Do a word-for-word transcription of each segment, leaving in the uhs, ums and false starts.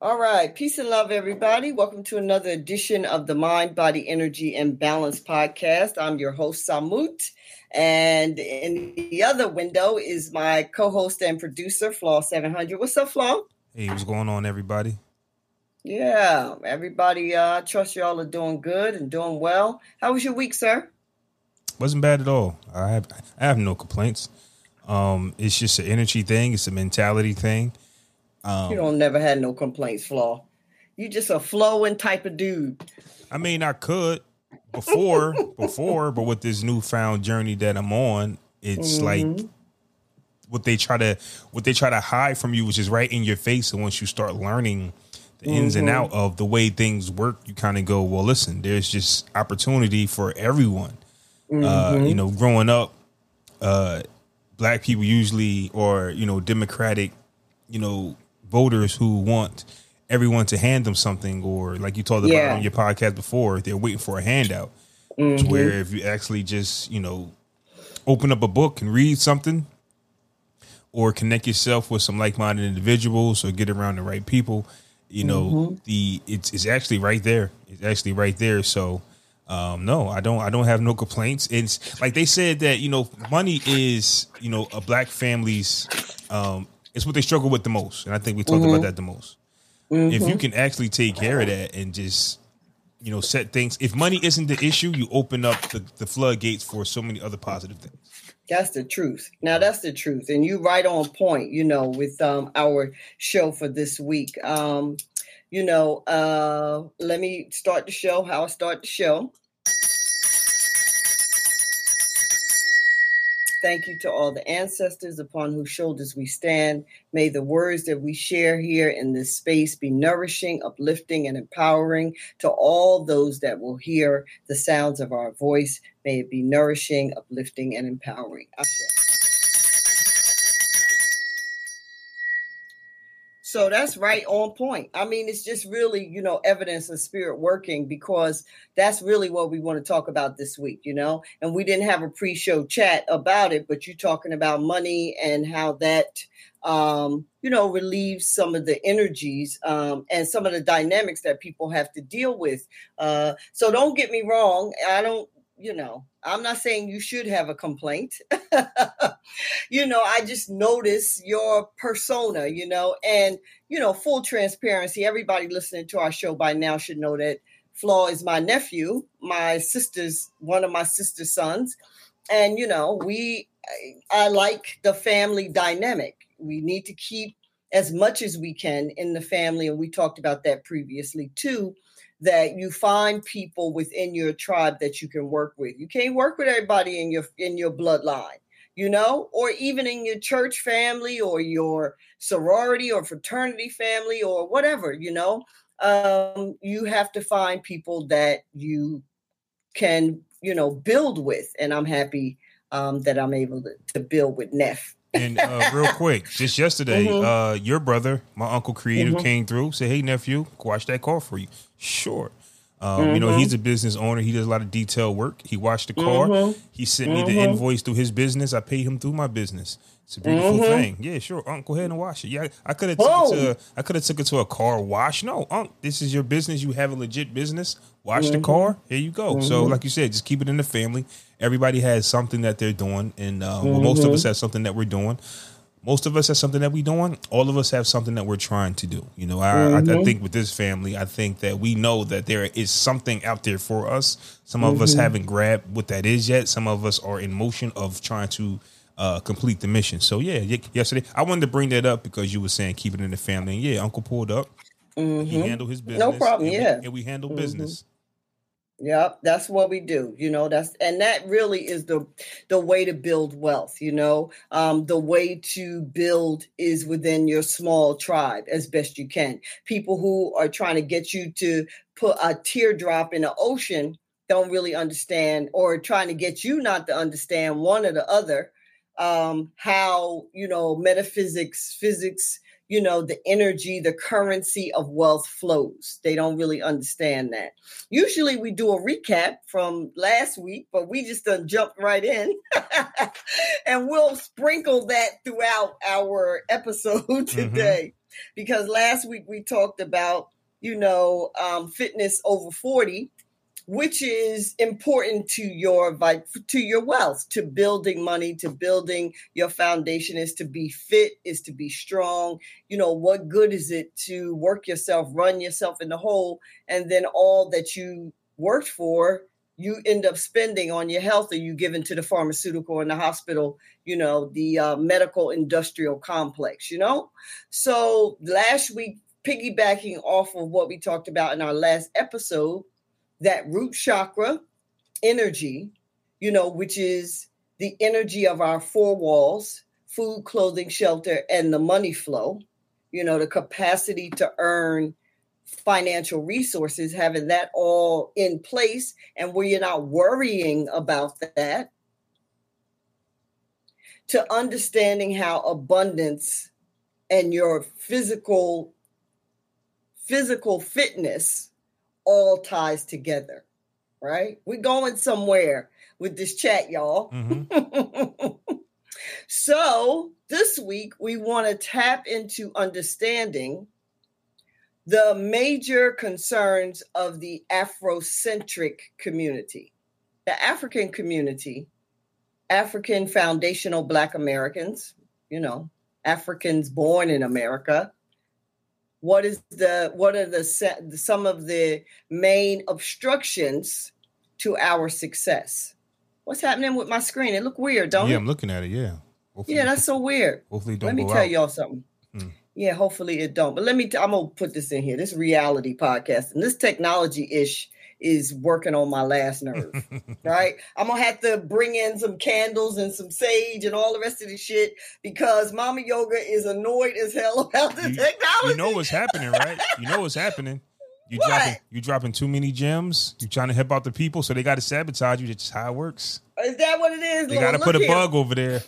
All right. Peace and love, everybody. Welcome to another edition of the Mind, Body, Energy, and Balance podcast. I'm your host, Samut. And in the other window is my co-host and producer, Flaw seven hundred. What's up, Flaw? Hey, what's going on, everybody? Yeah, everybody. I uh, trust y'all are doing good and doing well. How was your week, sir? Wasn't bad at all. I have, I have no complaints. Um, it's just an energy thing. It's a mentality thing. Um, you don't never had no complaints, Flaw. You just a flowing type of dude. I mean, I could before, before, but with this newfound journey that I'm on, it's mm-hmm. like what they try to, what they try to hide from you, which is right in your face. And once you start learning the mm-hmm. ins and out of the way things work, you kind of go, well, listen, there's just opportunity for everyone. Mm-hmm. Uh, you know, growing up, uh, black people usually, or, you know, Democratic, you know, voters who want everyone to hand them something, or like you talked about yeah. on your podcast before, they're waiting for a handout. Mm-hmm. To where if you actually just, you know, open up a book and read something, or connect yourself with some like-minded individuals, or get around the right people, you know, mm-hmm. the it's it's actually right there. It's actually right there. So, um, no, I don't I don't have no complaints. It's like they said that, you know, money is, you know, a black family's um it's what they struggle with the most. And I think we talked mm-hmm. about that the most. Mm-hmm. If you can actually take care of that and just, you know, set things. If money isn't the issue, you open up the, the floodgates for so many other positive things. That's the truth. Now, that's the truth. And you're right on point, you know, with um, our show for this week. Um, you know, uh, let me start the show, how I start the show. Thank you to all the ancestors upon whose shoulders we stand. May the words that we share here in this space be nourishing, uplifting, and empowering to all those that will hear the sounds of our voice. May it be nourishing, uplifting, and empowering. So that's right on point. I mean, it's just really, you know, evidence of spirit working, because that's really what we want to talk about this week, you know, and we didn't have a pre-show chat about it, but you're talking about money and how that, um, you know, relieves some of the energies um, and some of the dynamics that people have to deal with. Uh, so don't get me wrong. I don't, you know, I'm not saying you should have a complaint. You know, I just notice your persona, you know, and, you know, full transparency. Everybody listening to our show by now should know that Flaw is my nephew, my sister's, one of my sister's sons. And, you know, we, I like the family dynamic. We need to keep as much as we can in the family. And we talked about that previously too, that you find people within your tribe that you can work with. You can't work with everybody in your in your bloodline, you know, or even in your church family or your sorority or fraternity family or whatever, you know. Um, you have to find people that you can, you know, build with. And I'm happy um, that I'm able to, to build with Neff. And uh, real quick, just yesterday, mm-hmm. uh, your brother, my uncle Creative, mm-hmm. came through, said, hey, nephew, watch that car for you. Sure. Um, mm-hmm. You know, he's a business owner. He does a lot of detail work. He watched the car. Mm-hmm. He sent mm-hmm. me the invoice through his business. I paid him through my business. It's a beautiful mm-hmm. thing. Yeah, sure. Unc, go ahead and wash it. Yeah, I could have took it to a, I could have took it to a car wash. No, Unc, this is your business. You have a legit business. Wash mm-hmm. the car. Here you go. Mm-hmm. So, like you said, just keep it in the family. Everybody has something that they're doing, and uh, mm-hmm. well, most of us have something that we're doing. Most of us have something that we're doing. All of us have something that we're trying to do. You know, I, mm-hmm. I, I think with this family, I think that we know that there is something out there for us. Some of mm-hmm. us haven't grabbed what that is yet. Some of us are in motion of trying to Uh, complete the mission. So yeah, yesterday I wanted to bring that up because you were saying keep it in the family. And yeah, Uncle pulled up. Mm-hmm. He handled his business. No problem. And yeah, we, and we handle mm-hmm. business. Yep, that's what we do. You know, that's and that really is the the way to build wealth. You know, um, the way to build is within your small tribe as best you can. People who are trying to get you to put a teardrop in the ocean don't really understand, or trying to get you not to understand one or the other. Um, how, you know, metaphysics, physics, you know, the energy, the currency of wealth flows. They don't really understand that. Usually we do a recap from last week, but we just done jumped right in and we'll sprinkle that throughout our episode today. Mm-hmm. because last week we talked about, you know, um, fitness over forty, which is important to your to your wealth, to building money, to building your foundation, is to be fit, is to be strong. You know, what good is it to work yourself, run yourself in the hole, and then all that you worked for, you end up spending on your health, or you give into the pharmaceutical and the hospital, you know, the uh, medical industrial complex, you know? So last week, piggybacking off of what we talked about in our last episode, that root chakra energy, you know, which is the energy of our four walls, food, clothing, shelter, and the money flow, you know, the capacity to earn financial resources, having that all in place, and where you're not worrying about that, to understanding how abundance and your physical physical fitness all ties together, right? We're going somewhere with this chat, y'all. Mm-hmm. So this week, we want to tap into understanding the major concerns of the Afrocentric community, the African community, African foundational Black Americans, you know, Africans born in America. What is the, what are the, some of the main obstructions to our success? What's happening with my screen? It look weird, don't it? Yeah, I'm looking at it. Yeah. Hopefully, yeah, that's so weird. Hopefully, don't Let me tell out. y'all something. Mm. Yeah, hopefully it don't. But let me, t- I'm going to put this in here. This reality podcast and this technology-ish is working on my last nerve, right? I'm going to have to bring in some candles and some sage and all the rest of this shit because Mama Yoga is annoyed as hell about the technology. You know what's happening, right? You know what's happening. You what? dropping, you dropping too many gems. You're trying to help out the people, so they got to sabotage you. That's just how it works. Is that what it is? They got to put a here. bug over there.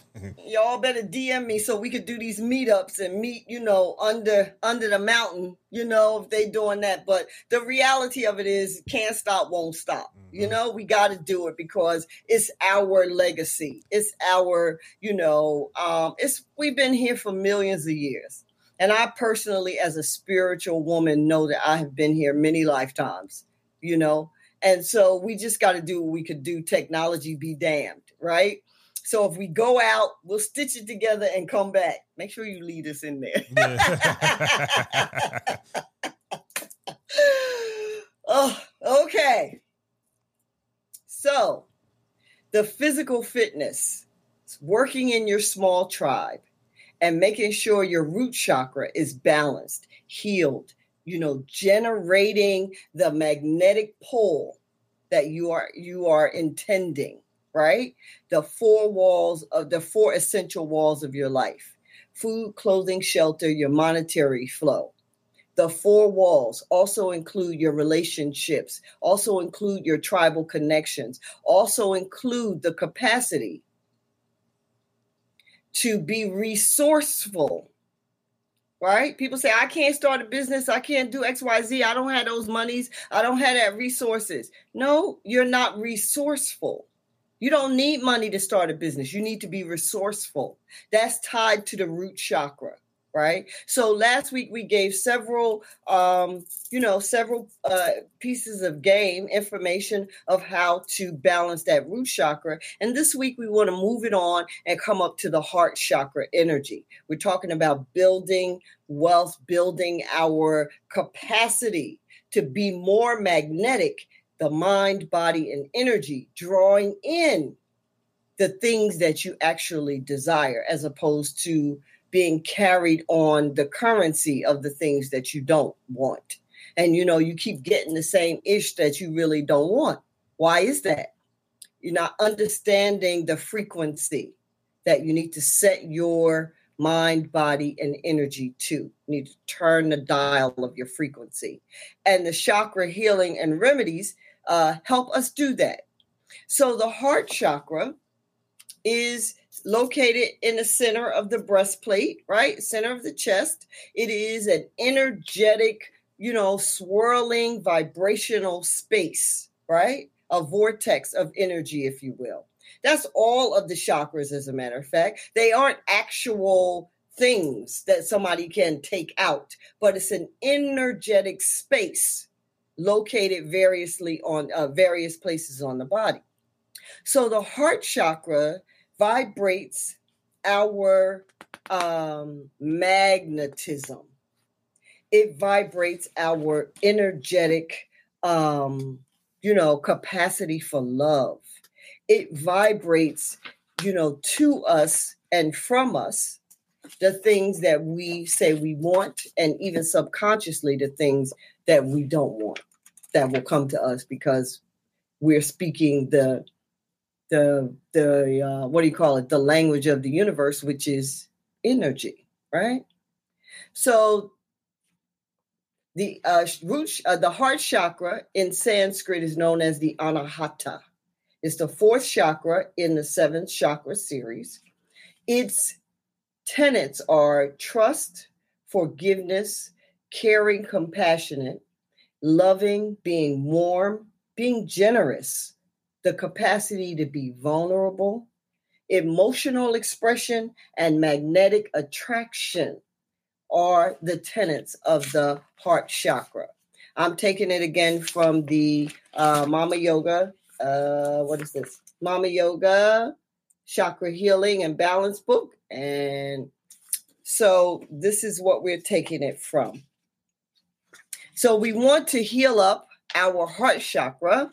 Y'all better D M me so we could do these meetups and meet, you know, under under the mountain, you know, if they doing that. But the reality of it is can't stop, won't stop. Mm-hmm. You know, we got to do it because it's our legacy. It's our, you know, um, it's we've been here for millions of years. And I personally, as a spiritual woman, know that I have been here many lifetimes, you know, and so we just got to do what we could do. Technology be damned, right? So if we go out, we'll stitch it together and come back. Make sure you lead us in there. Yeah. Oh, okay. So the physical fitness, working in your small tribe, and making sure your root chakra is balanced, healed, you know, generating the magnetic pull that you are you are intending, right? The four walls of the four essential walls of your life: food, clothing, shelter, your monetary flow. The four walls also include your relationships, also include your tribal connections, also include the capacity to be resourceful, right? People say, I can't start a business. I can't do X, Y, Z. I don't have those monies. I don't have that resources. No, you're not resourceful. You don't need money to start a business. You need to be resourceful. That's tied to the root chakra, right? So last week we gave several, um, you know, several uh, pieces of game information of how to balance that root chakra. And this week we want to move it on and come up to the heart chakra energy. We're talking about building wealth, building our capacity to be more magnetic, the mind, body, and energy, drawing in the things that you actually desire as opposed to being carried on the currency of the things that you don't want. And, you know, you keep getting the same ish that you really don't want. Why is that? You're not understanding the frequency that you need to set your mind, body, and energy to. You need to turn the dial of your frequency. And the chakra healing and remedies uh, help us do that. So the heart chakra is located in the center of the breastplate, right? Center of the chest. It is an energetic, you know, swirling vibrational space, right? A vortex of energy, if you will. That's all of the chakras, as a matter of fact. They aren't actual things that somebody can take out, but it's an energetic space located variously on uh, various places on the body. So the heart chakra vibrates our um, magnetism. It vibrates our energetic, um, you know, capacity for love. It vibrates, you know, to us and from us, the things that we say we want, and even subconsciously the things that we don't want that will come to us because we're speaking the the the uh, what do you call it? The language of the universe, which is energy, right? So the uh, root, uh, the heart chakra in Sanskrit is known as the Anahata. It's the fourth chakra in the seventh chakra series. Its tenets are trust, forgiveness, caring, compassionate, loving, being warm, being generous, the capacity to be vulnerable, emotional expression, and magnetic attraction are the tenets of the heart chakra. I'm taking it again from the uh, Mama Yoga. Uh, what is this? Mama Yoga, Chakra Healing and Balance book. And so this is what we're taking it from. So we want to heal up our heart chakra.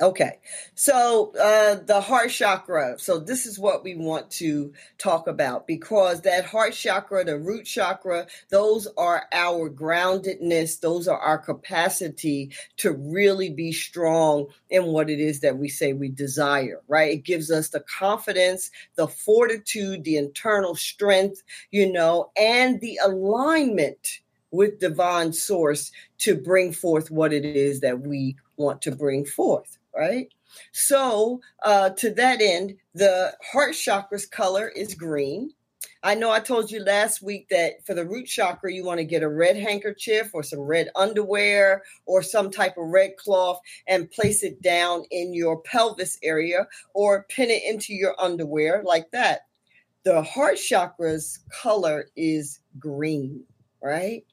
Okay, so uh, the heart chakra. So this is what we want to talk about, because that heart chakra, the root chakra, those are our groundedness. Those are our capacity to really be strong in what it is that we say we desire, right? It gives us the confidence, the fortitude, the internal strength, you know, and the alignment with divine source to bring forth what it is that we want to bring forth, right? So uh, to that end, the heart chakra's color is green. I know I told you last week that for the root chakra, you want to get a red handkerchief or some red underwear or some type of red cloth and place it down in your pelvis area or pin it into your underwear like that. The heart chakra's color is green, right?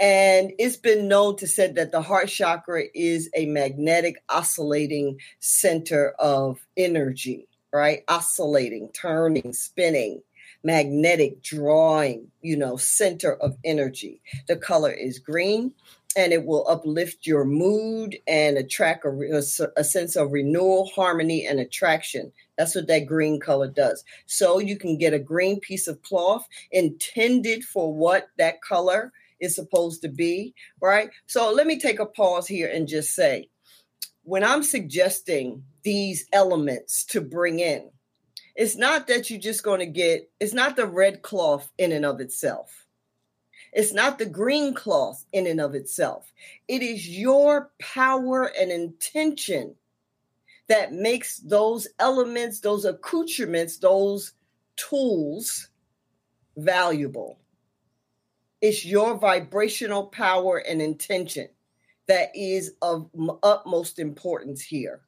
And it's been known to say that the heart chakra is a magnetic oscillating center of energy, right? Oscillating, turning, spinning, magnetic drawing, you know, center of energy. The color is green, and it will uplift your mood and attract a, a, a sense of renewal, harmony, and attraction. That's what that green color does. So you can get a green piece of cloth intended for what that color is supposed to be, right? So let me take a pause here and just say, when I'm suggesting these elements to bring in, it's not that you're just going to get, it's not the red cloth in and of itself. It's not the green cloth in and of itself. It is your power and intention that makes those elements, those accoutrements, those tools valuable. It's your vibrational power and intention that is of utmost importance here.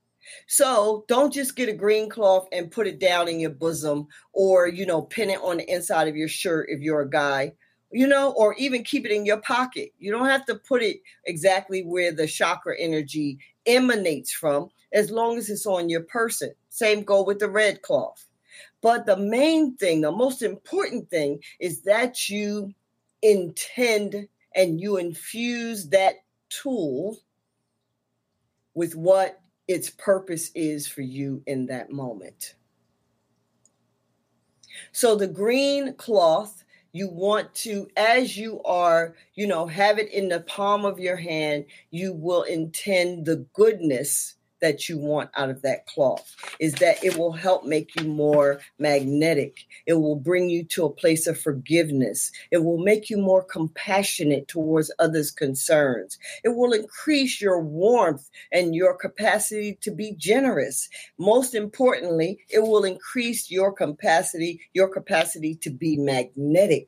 So don't just get a green cloth and put it down in your bosom or, you know, pin it on the inside of your shirt if you're a guy, you know, or even keep it in your pocket. You don't have to put it exactly where the chakra energy emanates from, as long as it's on your person. Same go with the red cloth. But the main thing, the most important thing is that you intend and you infuse that tool with what its purpose is for you in that moment. So the green cloth, you want to, as you are, you know, have it in the palm of your hand, you will intend the goodness that you want out of that cloth, is that it will help make you more magnetic. It will bring you to a place of forgiveness. It will make you more compassionate towards others' concerns. It will increase your warmth and your capacity to be generous. Most importantly, it will increase your capacity, your capacity to be magnetic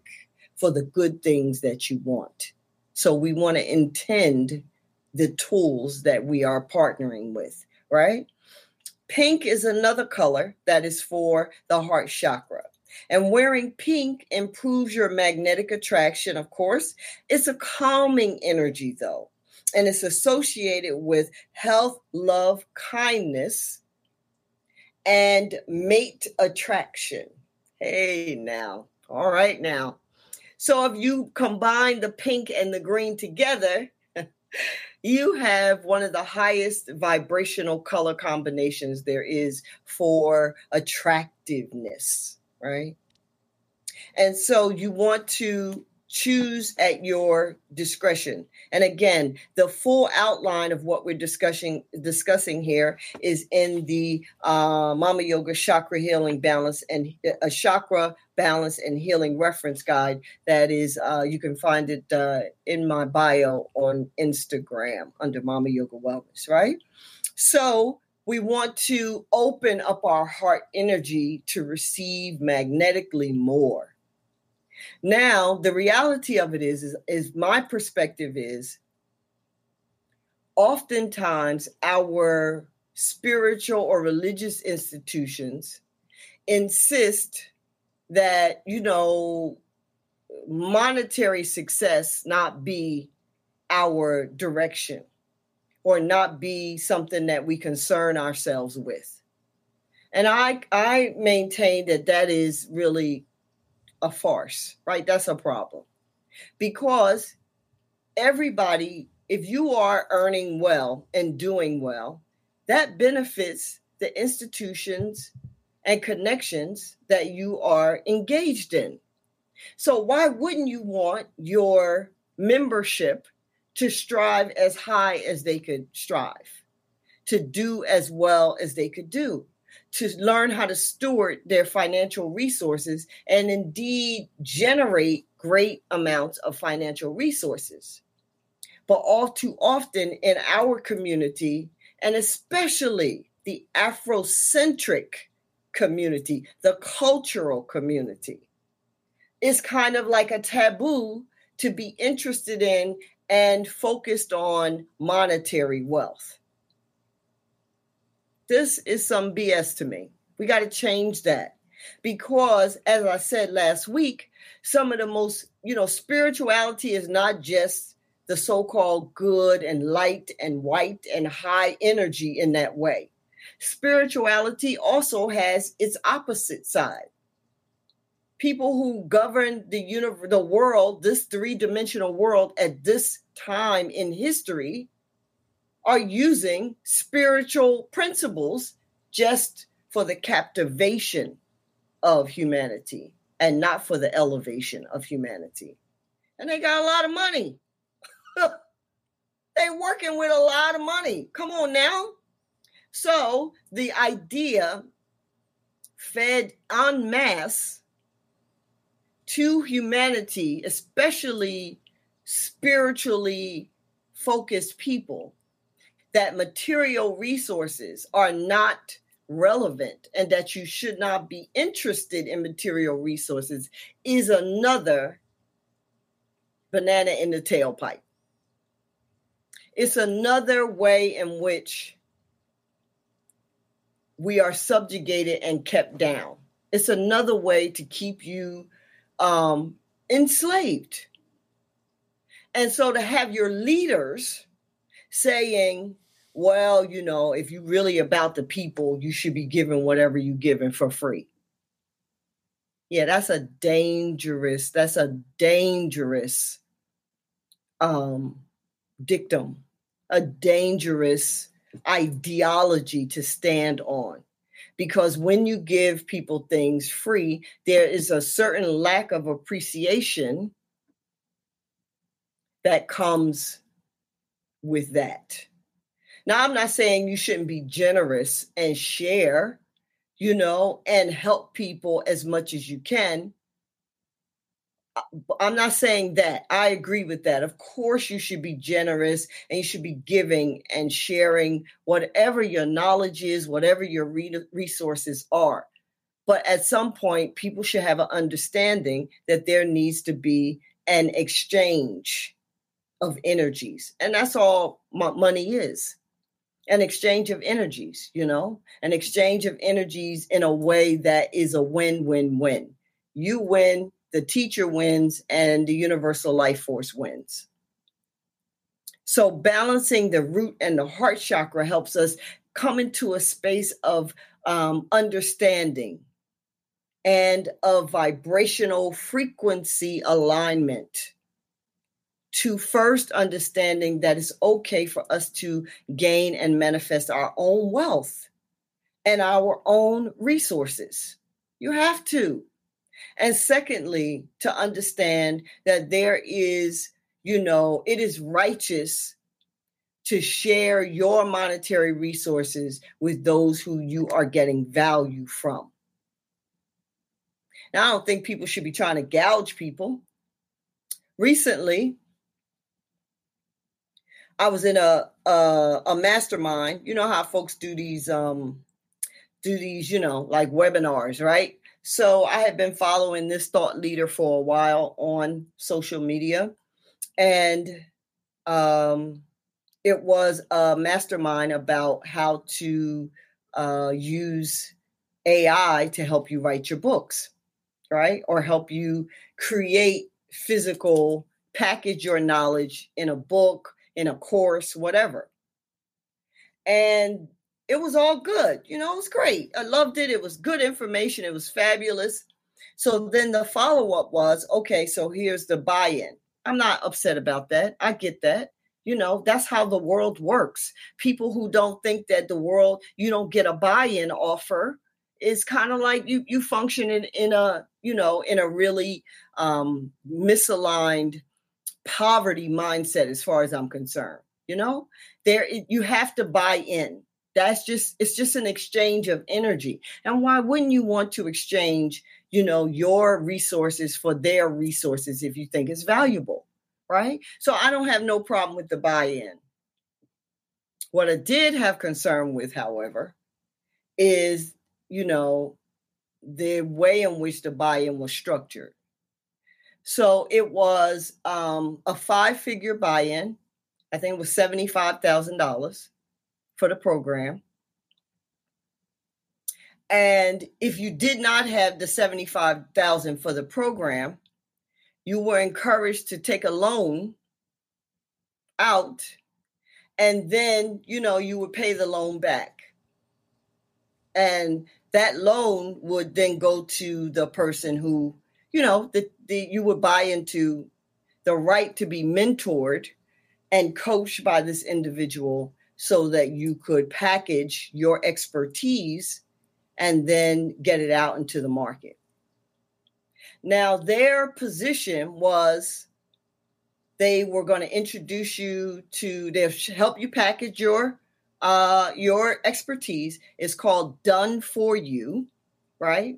for the good things that you want. So we want to intend the tools that we are partnering with, right? Pink is another color that is for the heart chakra. And wearing pink improves your magnetic attraction, of course. It's a calming energy, though, and it's associated with health, love, kindness, and mate attraction. Hey, now. All right, now. So if you combine the pink and the green together, you have one of the highest vibrational color combinations there is for attractiveness, right? And so you want to choose at your discretion. And again, the full outline of what we're discussing discussing here is in the uh, Mama Yoga Chakra Healing Balance and a uh, Chakra Balance and Healing Reference Guide. That is, uh, you can find it uh, in my bio on Instagram under Mama Yoga Wellness, right? So we want to open up our heart energy to receive magnetically more. Now, the reality of it is, is, is my perspective is oftentimes our spiritual or religious institutions insist that, you know, monetary success not be our direction or not be something that we concern ourselves with. And I, I maintain that that is really a farce, right? That's a problem. Because everybody, if you are earning well and doing well, that benefits the institutions and connections that you are engaged in. So why wouldn't you want your membership to strive as high as they could strive, to do as well as they could do, to learn how to steward their financial resources and indeed generate great amounts of financial resources? But all too often in our community, and especially the Afrocentric community, the cultural community, it's kind of like a taboo to be interested in and focused on monetary wealth. This is some B S to me. We got to change that because, as I said last week, some of the most, you know, spirituality is not just the so-called good and light and white and high energy in that way. Spirituality also has its opposite side. People who govern the universe, the world, this three-dimensional world at this time in history, are using spiritual principles just for the captivation of humanity and not for the elevation of humanity. And they got a lot of money. They're working with a lot of money. Come on now. So the idea fed en masse to humanity, especially spiritually focused people, that material resources are not relevant and that you should not be interested in material resources is another banana in the tailpipe. It's another way in which we are subjugated and kept down. It's another way to keep you um, enslaved. And so to have your leaders saying, well, you know, if you're really about the people, you should be giving whatever you're giving for free. Yeah, that's a dangerous, that's a dangerous um, dictum, a dangerous ideology to stand on. Because when you give people things free, there is a certain lack of appreciation that comes with that. Now, I'm not saying you shouldn't be generous and share, you know, and help people as much as you can. I'm not saying that. I agree with that. Of course, you should be generous and you should be giving and sharing whatever your knowledge is, whatever your re- resources are. But at some point, people should have an understanding that there needs to be an exchange of energies. And that's all money is, an exchange of energies, you know, an exchange of energies in a way that is a win-win-win. you win, the teacher wins, and the universal life force wins. So balancing the root and the heart chakra helps us come into a space of um, understanding and of vibrational frequency alignment to first understanding that it's okay for us to gain and manifest our own wealth and our own resources. You have to. And secondly, to understand that there is, you know, it is righteous to share your monetary resources with those who you are getting value from. Now, I don't think people should be trying to gouge people. Recently, I was in a a, a mastermind. You know how folks do these, um, do these, you know, like webinars, right? So I had been following this thought leader for a while on social media, and um, it was a mastermind about how to uh, use A I to help you write your books, right? Or help you create physical, package your knowledge in a book, in a course, whatever. And it was all good. You know, it was great. I loved it. It was good information. It was fabulous. So then the follow-up was, okay, so here's the buy-in. I'm not upset about that. I get that. You know, that's how the world works. People who don't think that the world, you don't get a buy-in offer. It's kind of like you you function in, in a, you know, in a really um, misaligned poverty mindset as far as I'm concerned. You know, there it, you have to buy in. That's just, it's just an exchange of energy. And why wouldn't you want to exchange, you know, your resources for their resources if you think it's valuable, right? So I don't have no problem with the buy-in. What I did have concern with, however, is, you know, the way in which the buy-in was structured. So it was um, a five-figure buy-in. I think it was seventy-five thousand dollars. For the program. And if you did not have the seventy-five thousand dollars for the program, you were encouraged to take a loan out, and then, you know, you would pay the loan back. And that loan would then go to the person who, you know, the, the you would buy into the right to be mentored and coached by this individual, so that you could package your expertise and then get it out into the market. Now, their position was they were going to introduce you to, they'll help you package your uh, your expertise. It's called done for you, right?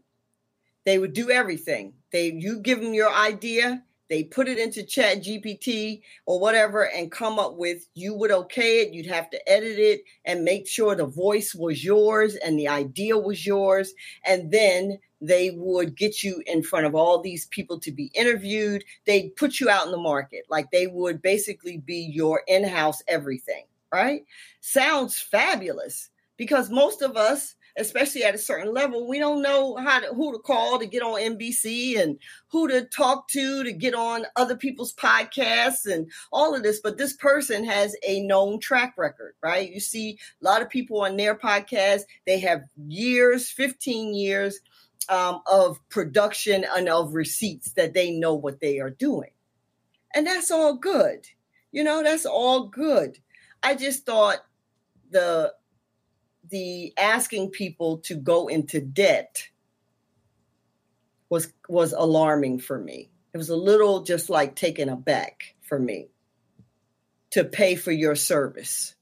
They would do everything. They you give them your idea. They put it into Chat G P T or whatever and come up with, you would okay it, you'd have to edit it and make sure the voice was yours and the idea was yours. And then they would get you in front of all these people to be interviewed. They'd put you out in the market. Like they would basically be your in-house everything, right? Sounds fabulous, because most of us, especially at a certain level, we don't know how to, who to call to get on N B C and who to talk to to get on other people's podcasts and all of this. But this person has a known track record, right? You see a lot of people on their podcast, they have years, fifteen years um, of production and of receipts that they know what they are doing. And that's all good. You know, that's all good. I just thought the The asking people to go into debt was was alarming for me. It was a little just like taken aback for me to pay for your service.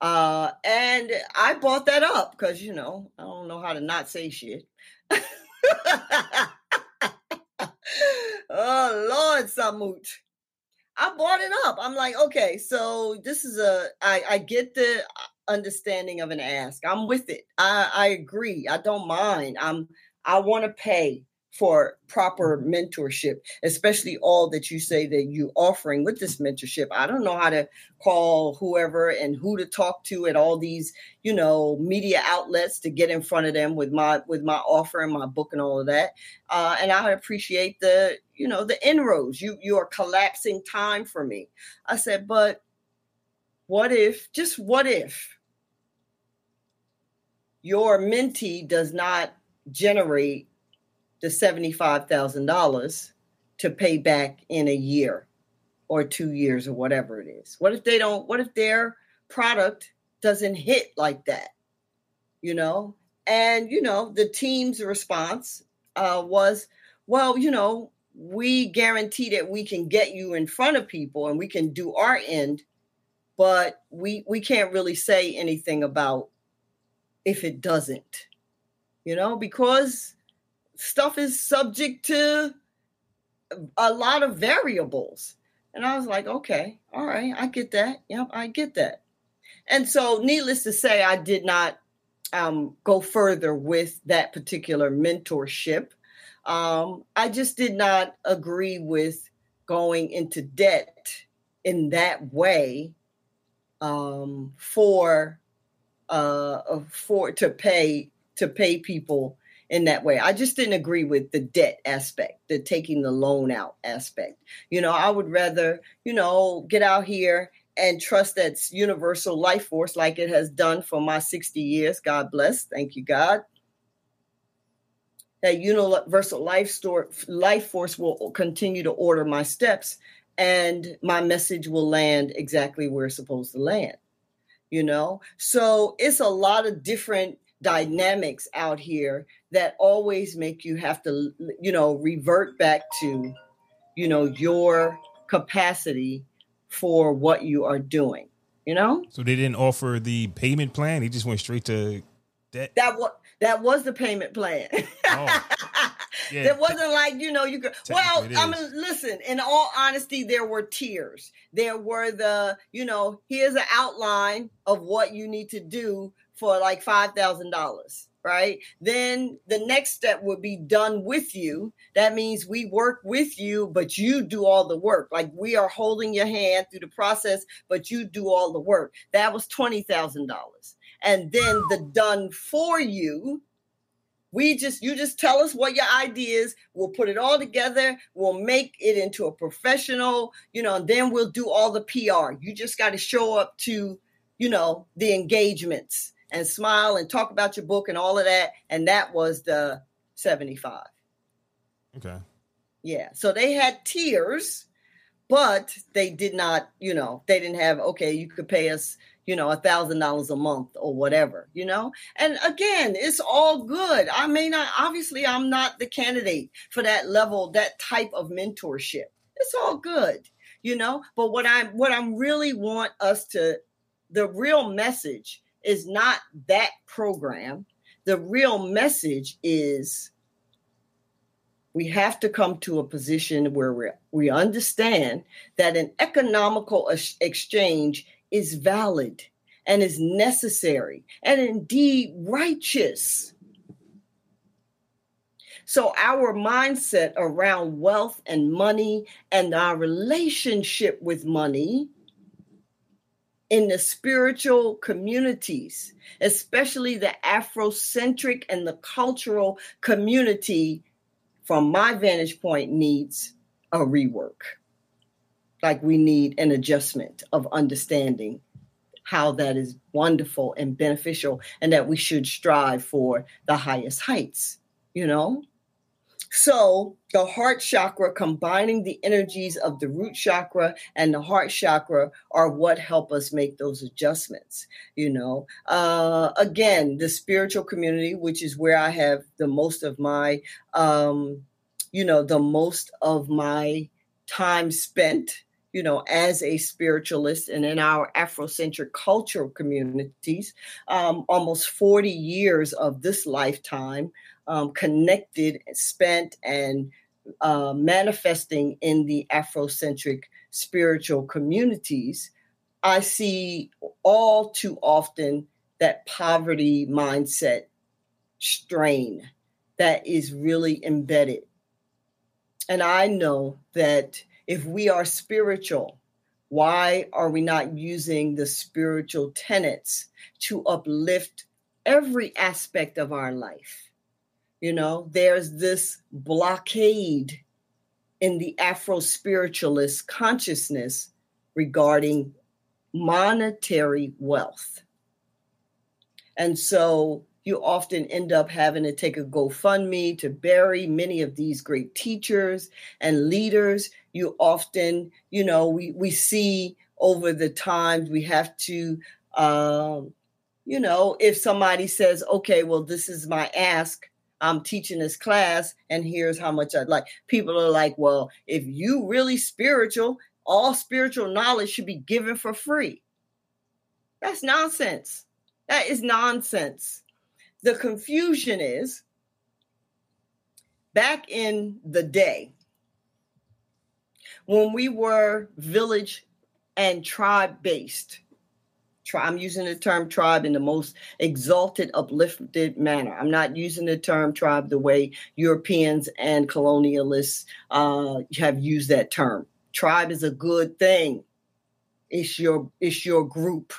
Uh, and I bought that up because, you know, I don't know how to not say shit. Oh, Lord, Samut. I bought it up. I'm like, okay, so this is a, I, I get the understanding of an ask. I'm with it. I, I agree. I don't mind. I'm, I want to pay. for proper mentorship, especially all that you say that you offering with this mentorship. I don't know how to call whoever and who to talk to at all these, you know, media outlets to get in front of them with my with my offer and my book and all of that. Uh, and I appreciate the, you know, the inroads. You you are collapsing time for me. I said, but what if, just what if your mentee does not generate the seventy-five thousand dollars to pay back in a year or two years or whatever it is? What if they don't, what if their product doesn't hit like that, you know? And, you know, the team's response uh, was, well, you know, we guarantee that we can get you in front of people and we can do our end, but we we can't really say anything about if it doesn't, you know, because stuff is subject to a lot of variables. And I was like, okay, all right, I get that. Yep, I get that. And so needless to say, I did not um, go further with that particular mentorship. Um, I just did not agree with going into debt in that way um, for uh, for to pay to pay people in that way. I just didn't agree with the debt aspect, the taking the loan out aspect. You know, I would rather, you know, get out here and trust that universal life force like it has done for my sixty years. God bless. Thank you, God. That universal life store, life force will continue to order my steps and my message will land exactly where it's supposed to land, you know? So it's a lot of different dynamics out here that always make you have to, you know, revert back to, you know, your capacity for what you are doing, you know? So they didn't offer the payment plan. They just went straight to debt. That was, that was the payment plan. Oh. Yeah. There wasn't like, you know, you could, well, I mean, listen, in all honesty, there were tiers. There were the, you know, here's an outline of what you need to do for like five thousand dollars, right? Then the next step would be done with you. That means we work with you, but you do all the work. Like we are holding your hand through the process, but you do all the work. That was twenty thousand dollars. And then the done for you, we just, you just tell us what your idea is. We'll put it all together. We'll make it into a professional, you know, and then we'll do all the P R. You just got to show up to, you know, the engagements and smile and talk about your book and all of that. And that was the seventy-five. Okay. Yeah. So they had tiers, but they did not, you know, they didn't have, okay, you could pay us, you know, a thousand dollars a month or whatever, you know? And again, it's all good. I may not, obviously I'm not the candidate for that level, that type of mentorship. It's all good, you know? But what I, what I'm really want us to, the real message is not that program. The real message is we have to come to a position where we we understand that an economical exchange is valid and is necessary and indeed righteous. So our mindset around wealth and money and our relationship with money in the spiritual communities, especially the Afrocentric and the cultural community, from my vantage point, needs a rework. Like we need an adjustment of understanding how that is wonderful and beneficial and that we should strive for the highest heights, you know? So the heart chakra, combining the energies of the root chakra and the heart chakra, are what help us make those adjustments. You know, uh, again, the spiritual community, which is where I have the most of my, um, you know, the most of my time spent, you know, as a spiritualist and in our Afrocentric cultural communities, um, almost forty years of this lifetime Um, connected, spent, and uh, manifesting in the Afrocentric spiritual communities, I see all too often that poverty mindset strain that is really embedded. And I know that if we are spiritual, why are we not using the spiritual tenets to uplift every aspect of our life? You know, there's this blockade in the Afro-spiritualist consciousness regarding monetary wealth. And so you often end up having to take a GoFundMe to bury many of these great teachers and leaders. You often, you know, we, we see over the times we have to, um, you know, if somebody says, okay, well, this is my ask, I'm teaching this class, and here's how much I'd like. People are like, well, if you really spiritual, all spiritual knowledge should be given for free. That's nonsense. That is nonsense. The confusion is, back in the day, when we were village and tribe-based, tri- I'm using the term tribe in the most exalted, uplifted manner. I'm not using the term tribe the way Europeans and colonialists uh, have used that term. Tribe is a good thing. It's your, it's your group.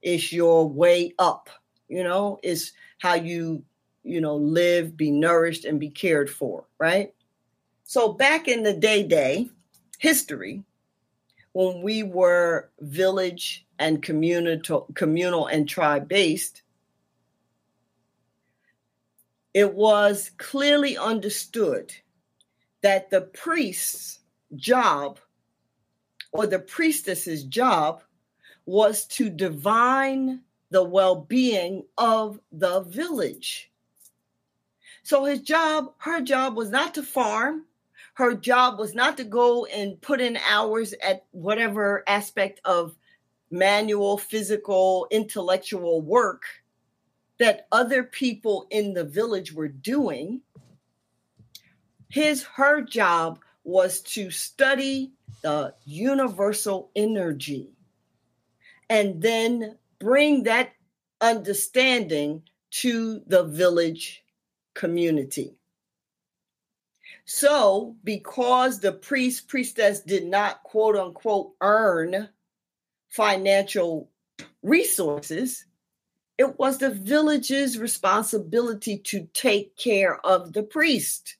It's your way up. You know, it's how you, you know, live, be nourished, and be cared for, right? So back in the day-day history, when we were village and communal, communal and tribe-based, it was clearly understood that the priest's job or the priestess's job was to divine the well-being of the village. So his job, her job was not to farm. Her job was not to go and put in hours at whatever aspect of manual, physical, intellectual work that other people in the village were doing. His, her job was to study the universal energy and then bring that understanding to the village community. So because the priest, priestess did not, quote unquote, earn financial resources, it was the village's responsibility to take care of the priest,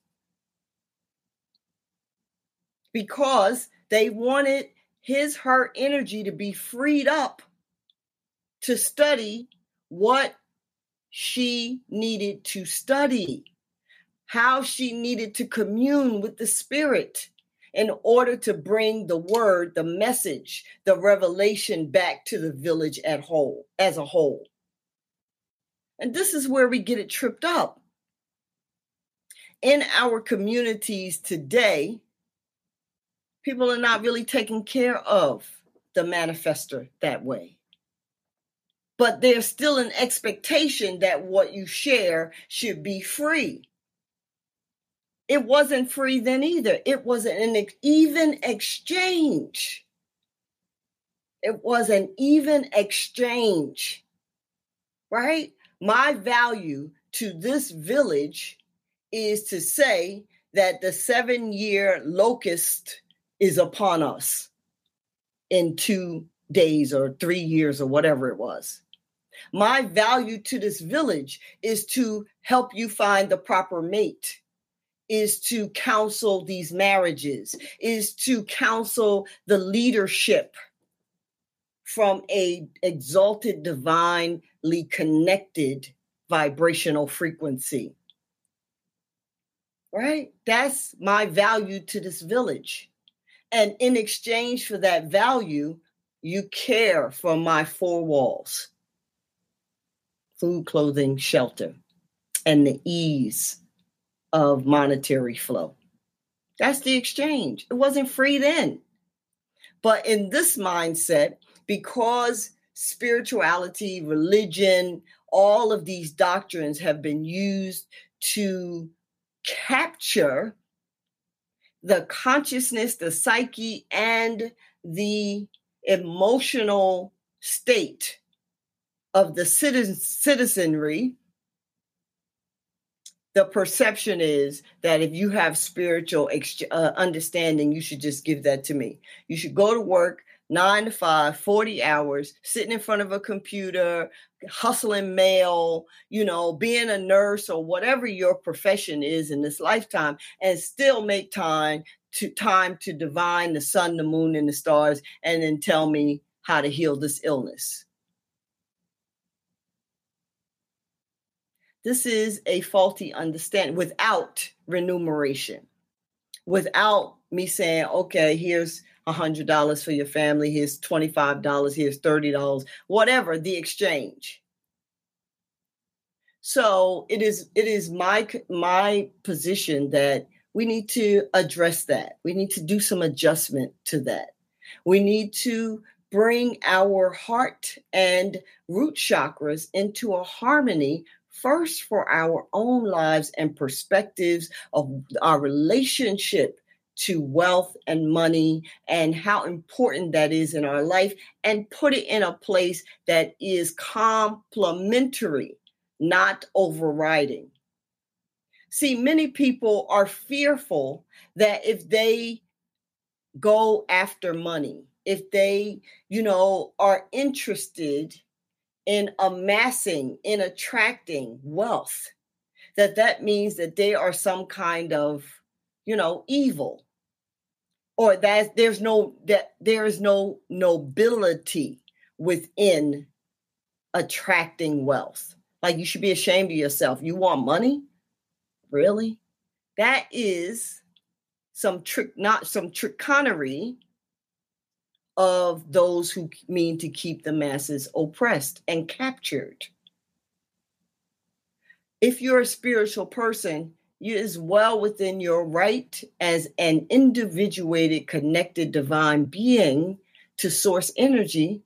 because they wanted his, her energy to be freed up to study what she needed to study, how she needed to commune with the spirit in order to bring the word, the message, the revelation back to the village at whole, as a whole. And this is where we get it tripped up. In our communities today, people are not really taking care of the manifester that way. But there's still an expectation that what you share should be free. It wasn't free then either. It was an even exchange. It was an even exchange, right? My value to this village is to say that the seven-year locust is upon us in two days or three years or whatever it was. My value to this village is to help you find the proper mate, is to counsel these marriages, is to counsel the leadership from a exalted, divinely connected vibrational frequency. Right? That's my value to this village. And in exchange for that value, you care for my four walls, food, clothing, shelter, and the ease of monetary flow. That's the exchange. It wasn't free then. But in this mindset, because spirituality, religion, all of these doctrines have been used to capture the consciousness, the psyche, and the emotional state of the citizenry, the perception is that if you have spiritual ex- uh, understanding, you should just give that to me. You should go to work nine to five, forty hours, sitting in front of a computer, hustling mail, you know, being a nurse or whatever your profession is in this lifetime, and still make time to time to divine the sun, the moon, and the stars, and then tell me how to heal this illness. This is a faulty understanding without remuneration, without me saying, okay, here's one hundred dollars for your family, here's twenty-five dollars, here's thirty dollars, whatever, the exchange. So it is it is my my position that we need to address that. We need to do some adjustment to that. We need to bring our heart and root chakras into a harmony first for our own lives and perspectives of our relationship to wealth and money and how important that is in our life, and put it in a place that is complementary, not overriding. See, many people are fearful that if they go after money, if they, you know, are interested in amassing, in attracting wealth, that that means that they are some kind of, you know, evil, or that there's no, that there is no nobility within attracting wealth. Like, you should be ashamed of yourself. You want money? Really? That is some trick, not some trickery of those who mean to keep the masses oppressed and captured. If you're a spiritual person, it is well within your right as an individuated, connected divine being to source energy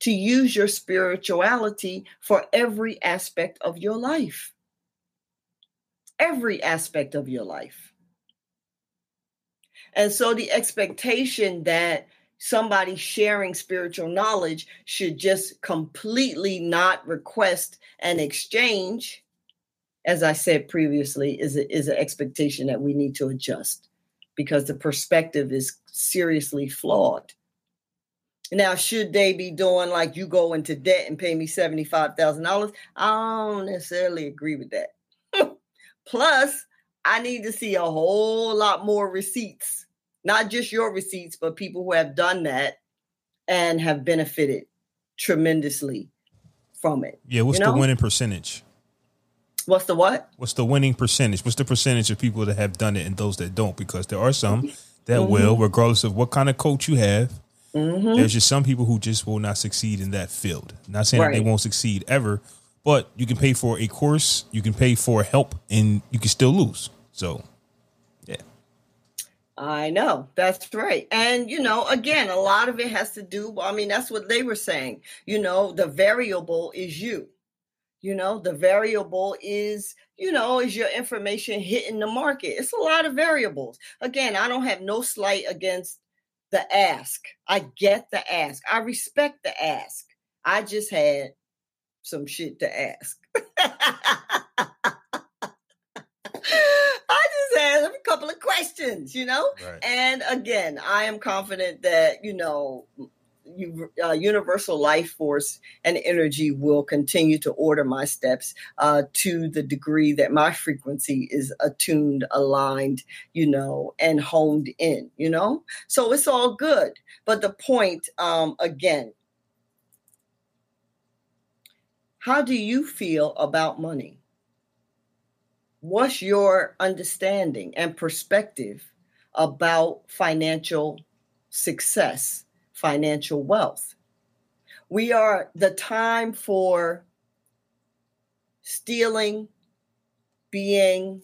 to use your spirituality for every aspect of your life. Every aspect of your life. And so the expectation that somebody sharing spiritual knowledge should just completely not request an exchange, as I said previously, is a, is an expectation that we need to adjust, because the perspective is seriously flawed. Now, should they be doing like, you go into debt and pay me seventy-five thousand dollars? I don't necessarily agree with that. Plus, I need to see a whole lot more receipts. Not just your receipts, but people who have done that and have benefited tremendously from it. Yeah, what's you know? the winning percentage? What's the what? What's the winning percentage? What's the percentage of people that have done it and those that don't? Because there are some that mm-hmm. will, regardless of what kind of coach you have. Mm-hmm. There's just some people who just will not succeed in that field. I'm not saying right. that they won't succeed ever, but you can pay for a course, you can pay for help, and you can still lose. So, yeah. I know. That's right. And, you know, again, a lot of it has to do, I mean, that's what they were saying. You know, the variable is you. You know, the variable is, you know, is your information hitting the market? It's a lot of variables. Again, I don't have no slight against the ask. I get the ask. I respect the ask. I just had some shit to ask. I just had a couple of questions, you know? Right. And again, I am confident that, you know, You, uh, universal life force and energy will continue to order my steps uh, to the degree that my frequency is attuned, aligned, you know, and honed in, you know, so it's all good. But the point, um, again, how do you feel about money? What's your understanding and perspective about financial success? Financial wealth. We are the time for stealing, being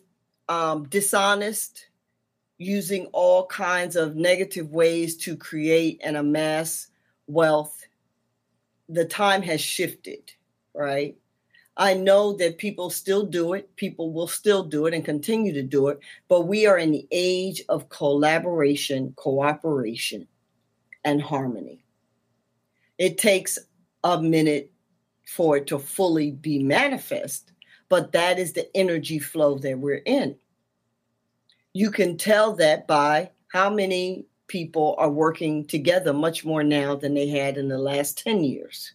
um, dishonest, using all kinds of negative ways to create and amass wealth. The time has shifted, right? I know that people still do it. People will still do it and continue to do it. But we are in the age of collaboration, cooperation, and harmony. It takes a minute for it to fully be manifest, but that is the energy flow that we're in. You can tell that by how many people are working together much more now than they had in the last ten years,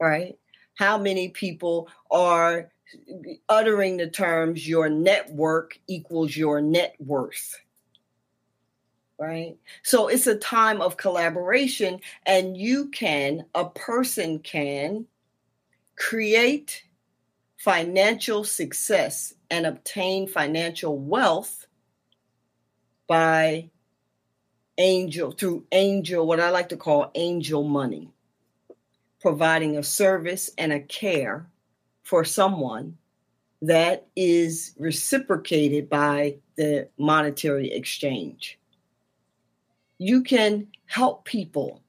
right? How many people are uttering the terms, your network equals your net worth, right? So it's a time of collaboration, and you can, a person can create financial success and obtain financial wealth by angel, through angel, what I like to call angel money, providing a service and a care for someone that is reciprocated by the monetary exchange. You can help people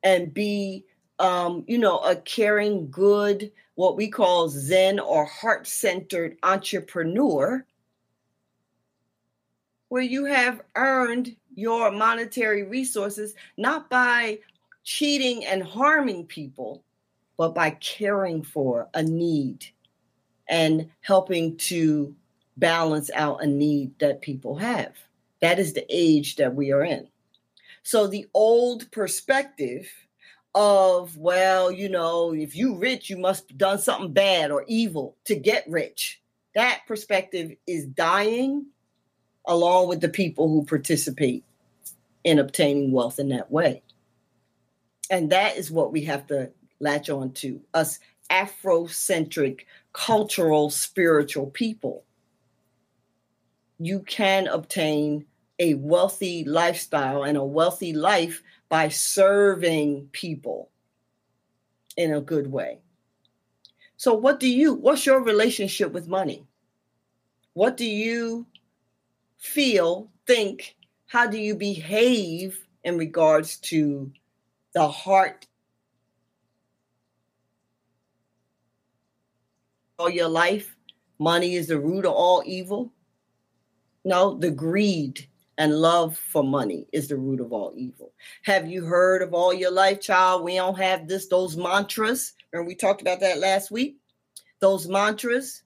and be, um, you know, a caring, good, what we call Zen or heart-centered entrepreneur, where you have earned your monetary resources, not by cheating and harming people, but by caring for a need and helping to balance out a need that people have. That is the age that we are in. So the old perspective of, well, you know, if you rich, you must have done something bad or evil to get rich. That perspective is dying, along with the people who participate in obtaining wealth in that way. And that is what we have to latch on to, us Afrocentric, cultural, spiritual people. You can obtain a wealthy lifestyle and a wealthy life by serving people in a good way. So what do you, what's your relationship with money? What do you feel, think, how do you behave in regards to the heart? All your life, money is the root of all evil. No, the greed and love for money is the root of all evil. Have you heard of all your life, child? We don't have this, those mantras. Remember we talked about that last week? Those mantras.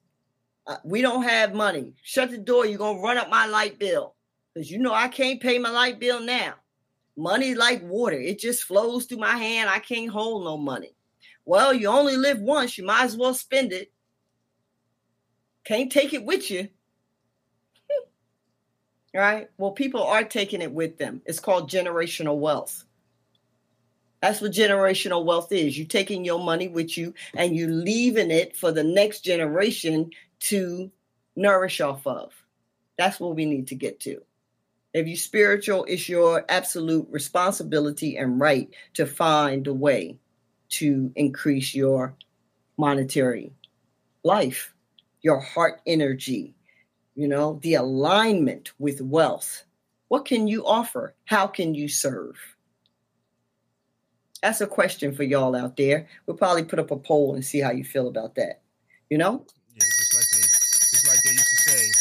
Uh, we don't have money. Shut the door. You're going to run up my light bill because, you know, I can't pay my light bill now. Money like water. It just flows through my hand. I can't hold no money. Well, you only live once. You might as well spend it. Can't take it with you. Right? Well, people are taking it with them. It's called generational wealth. That's what generational wealth is. You're taking your money with you and you're leaving it for the next generation to nourish off of. That's what we need to get to. If you're spiritual, it's your absolute responsibility and right to find a way to increase your monetary life, your heart energy, you know, the alignment with wealth. What can you offer? How can you serve? That's a question for y'all out there. We'll probably put up a poll and see how you feel about that, you know? Yeah, just like they, just like they used to say,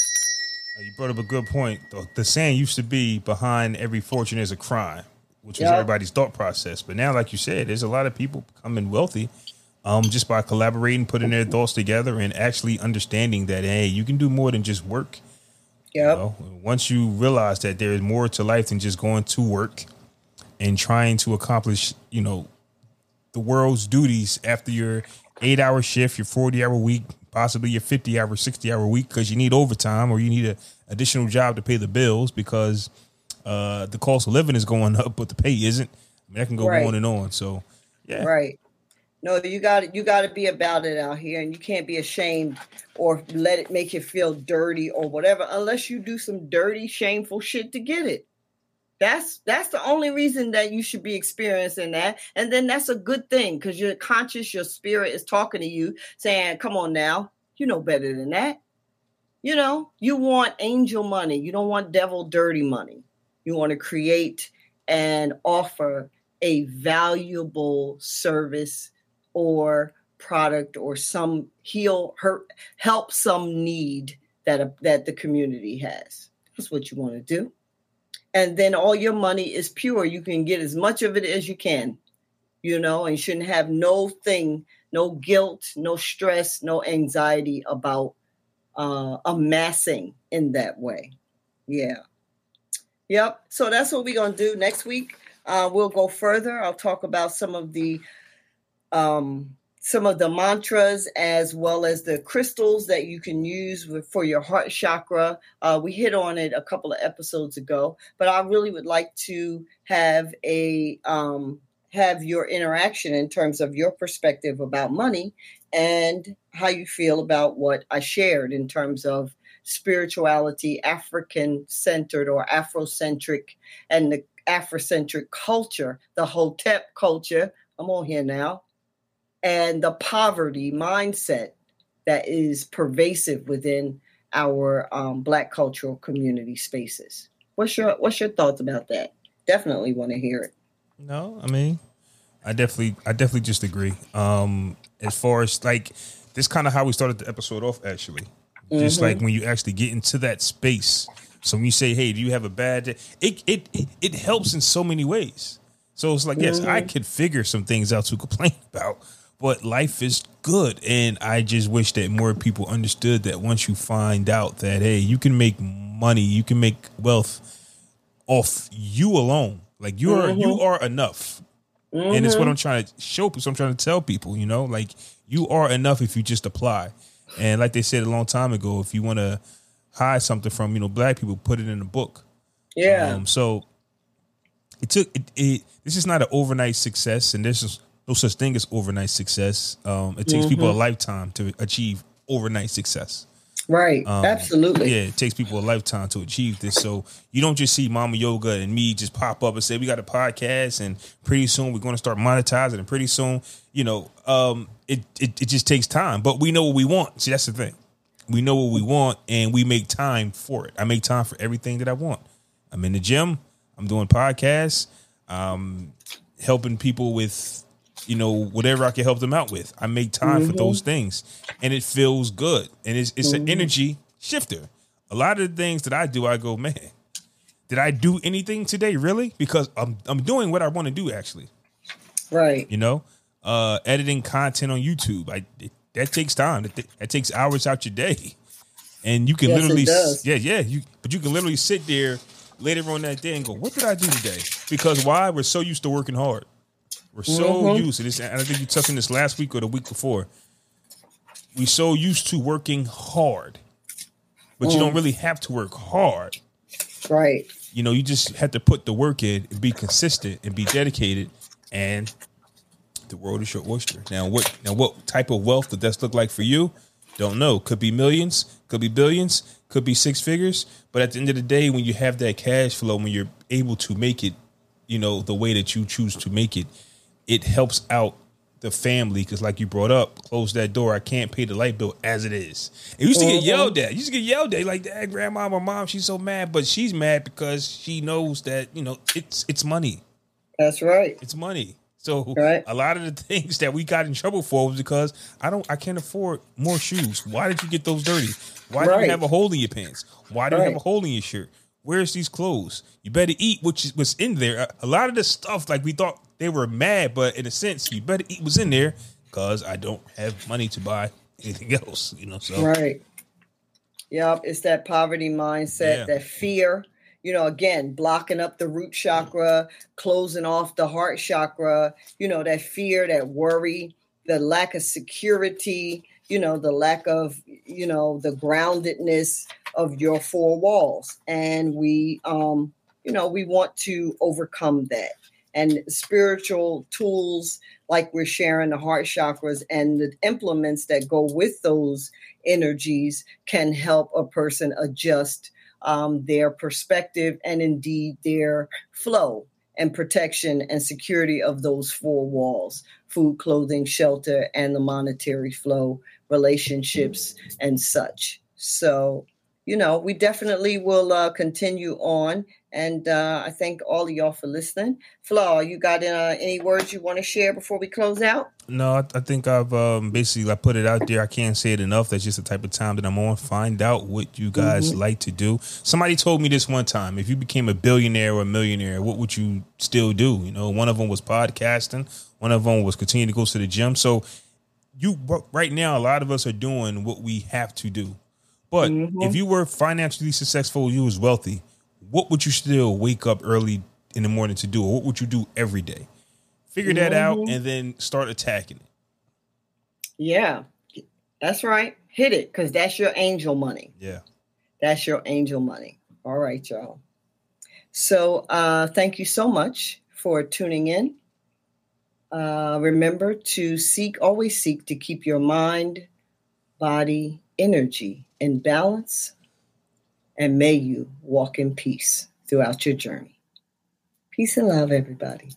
uh, you brought up a good point. The, the saying used to be, behind every fortune is a crime, which was yep. everybody's thought process. But now, like you said, there's a lot of people becoming wealthy um, just by collaborating, putting their thoughts together, and actually understanding that, hey, you can do more than just work. Yep. You know? Once you realize that there is more to life than just going to work and trying to accomplish, you know, the world's duties after your eight-hour shift, your forty-hour week, possibly your fifty-hour, sixty-hour week, because you need overtime or you need an additional job to pay the bills because uh, the cost of living is going up, but the pay isn't. I mean, that can go right. on and on. So, yeah, right. No, you got you got to be about it out here, and you can't be ashamed or let it make you feel dirty or whatever, unless you do some dirty, shameful shit to get it. That's that's the only reason that you should be experiencing that, and then that's a good thing because you're conscious, your spirit is talking to you, saying, "Come on now, you know better than that." You know, you want angel money. You don't want devil dirty money. You want to create and offer a valuable service or product or some heal, hurt, help some need that a, that the community has. That's what you want to do. And then all your money is pure. You can get as much of it as you can. you know, and you shouldn't have no thing, no guilt, no stress, no anxiety about uh, amassing in that way. Yeah. Yep. So that's what we're going to do next week. Uh, we'll go further. I'll talk about some of the um, some of the mantras as well as the crystals that you can use for your heart chakra. Uh, we hit on it a couple of episodes ago, but I really would like to have a um, have your interaction in terms of your perspective about money and how you feel about what I shared in terms of spirituality, African-centered or Afrocentric, and the Afrocentric culture, the Hotep culture, I'm on here now, and the poverty mindset that is pervasive within our um, Black cultural community spaces. What's your What's your thoughts about that? Definitely want to hear it. No, I mean, I definitely, I definitely just agree. Um, as far as like, this kind of how we started the episode off, actually. Just mm-hmm. like when you actually get into that space. So when you say, hey, do you have a bad day? It it it, it helps in so many ways. So it's like, mm-hmm. yes, I could figure some things out to complain about, but life is good. And I just wish that more people understood that once you find out that, hey, you can make money, you can make wealth off you alone. Like you are, mm-hmm. you are enough. Mm-hmm. And it's what I'm trying to show people. So I'm trying to tell people, you know, like you are enough if you just apply. And like they said a long time ago, if you want to hide something from, you know, Black people, put it in a book. Yeah. Um, so it took it, it. This is not an overnight success, and there's no such thing as overnight success. Um, it takes mm-hmm. people a lifetime to achieve overnight success. Right. Um, Absolutely. Yeah. It takes people a lifetime to achieve this. So you don't just see Mama Yoga and me just pop up and say, we got a podcast and pretty soon we're going to start monetizing. And pretty soon, you know, um, it, it, it just takes time, but we know what we want. See, that's the thing. We know what we want and we make time for it. I make time for everything that I want. I'm in the gym. I'm doing podcasts, um, helping people with, you know, whatever I can help them out with. I make time mm-hmm. for those things and it feels good. And it's it's mm-hmm. an energy shifter. A lot of the things that I do, I go, man, did I do anything today? Really? Because I'm I'm doing what I want to do, actually. Right. You know, uh, editing content on YouTube. I, it, that takes time. That, that takes hours out your day. And you can yes, literally. It does. Yeah. Yeah. You, but you can literally sit there later on that day and go, what did I do today? Because why? We're so used to working hard. We're so mm-hmm. used to this, and I think you touched on this last week or the week before. We're so used to working hard, but mm. you don't really have to work hard. Right. You know, you just have to put the work in and be consistent and be dedicated, and the world is your oyster. Now, what now what type of wealth does that look like for you? Don't know. Could be millions, could be billions, could be six figures. But at the end of the day, when you have that cash flow, when you're able to make it, you know, the way that you choose to make it, it helps out the family because, like you brought up, close that door. I can't pay the light bill as it is. And you used to get yelled at. You used to get yelled at like, that grandma or mom, she's so mad. But she's mad because she knows that, you know, it's it's money. That's right. It's money. So right. a lot of the things that we got in trouble for was because I don't, I can't afford more shoes. Why did you get those dirty? Why right. do you have a hole in your pants? Why do right. you have a hole in your shirt? Where's these clothes? You better eat what you, what's in there. A, a lot of the stuff, like we thought they were mad, but in a sense, you better eat what's in there because I don't have money to buy anything else. You know, so right. Yep, it's that poverty mindset, yeah. that fear. You know, again, blocking up the root chakra, closing off the heart chakra. You know, that fear, that worry, the lack of security. You know, the lack of, you know, the groundedness of your four walls. And we, um, you know, we want to overcome that. And spiritual tools, like we're sharing the heart chakras and the implements that go with those energies, can help a person adjust um, their perspective and indeed their flow and protection and security of those four walls: food, clothing, shelter, and the monetary flow, relationships, and such. So you know, we definitely will uh, continue on. And uh, I thank all of y'all for listening. Flaw, you got uh, any words you want to share before we close out? No, I, I think I've um, basically I put it out there. I can't say it enough. That's just the type of time that I'm on. Find out what you guys mm-hmm. like to do. Somebody told me this one time. If you became a billionaire or a millionaire, what would you still do? You know, one of them was podcasting. One of them was continuing to go to the gym. So you right now, a lot of us are doing what we have to do. But mm-hmm. if you were financially successful, you was wealthy, what would you still wake up early in the morning to do? Or what would you do every day? Figure that mm-hmm. out and then start attacking it. Yeah, that's right. Hit it, because that's your angel money. Yeah, that's your angel money. All right, y'all. So uh, thank you so much for tuning in. Uh, remember to seek, always seek to keep your mind, body, energy in balance, and may you walk in peace throughout your journey. Peace and love, everybody.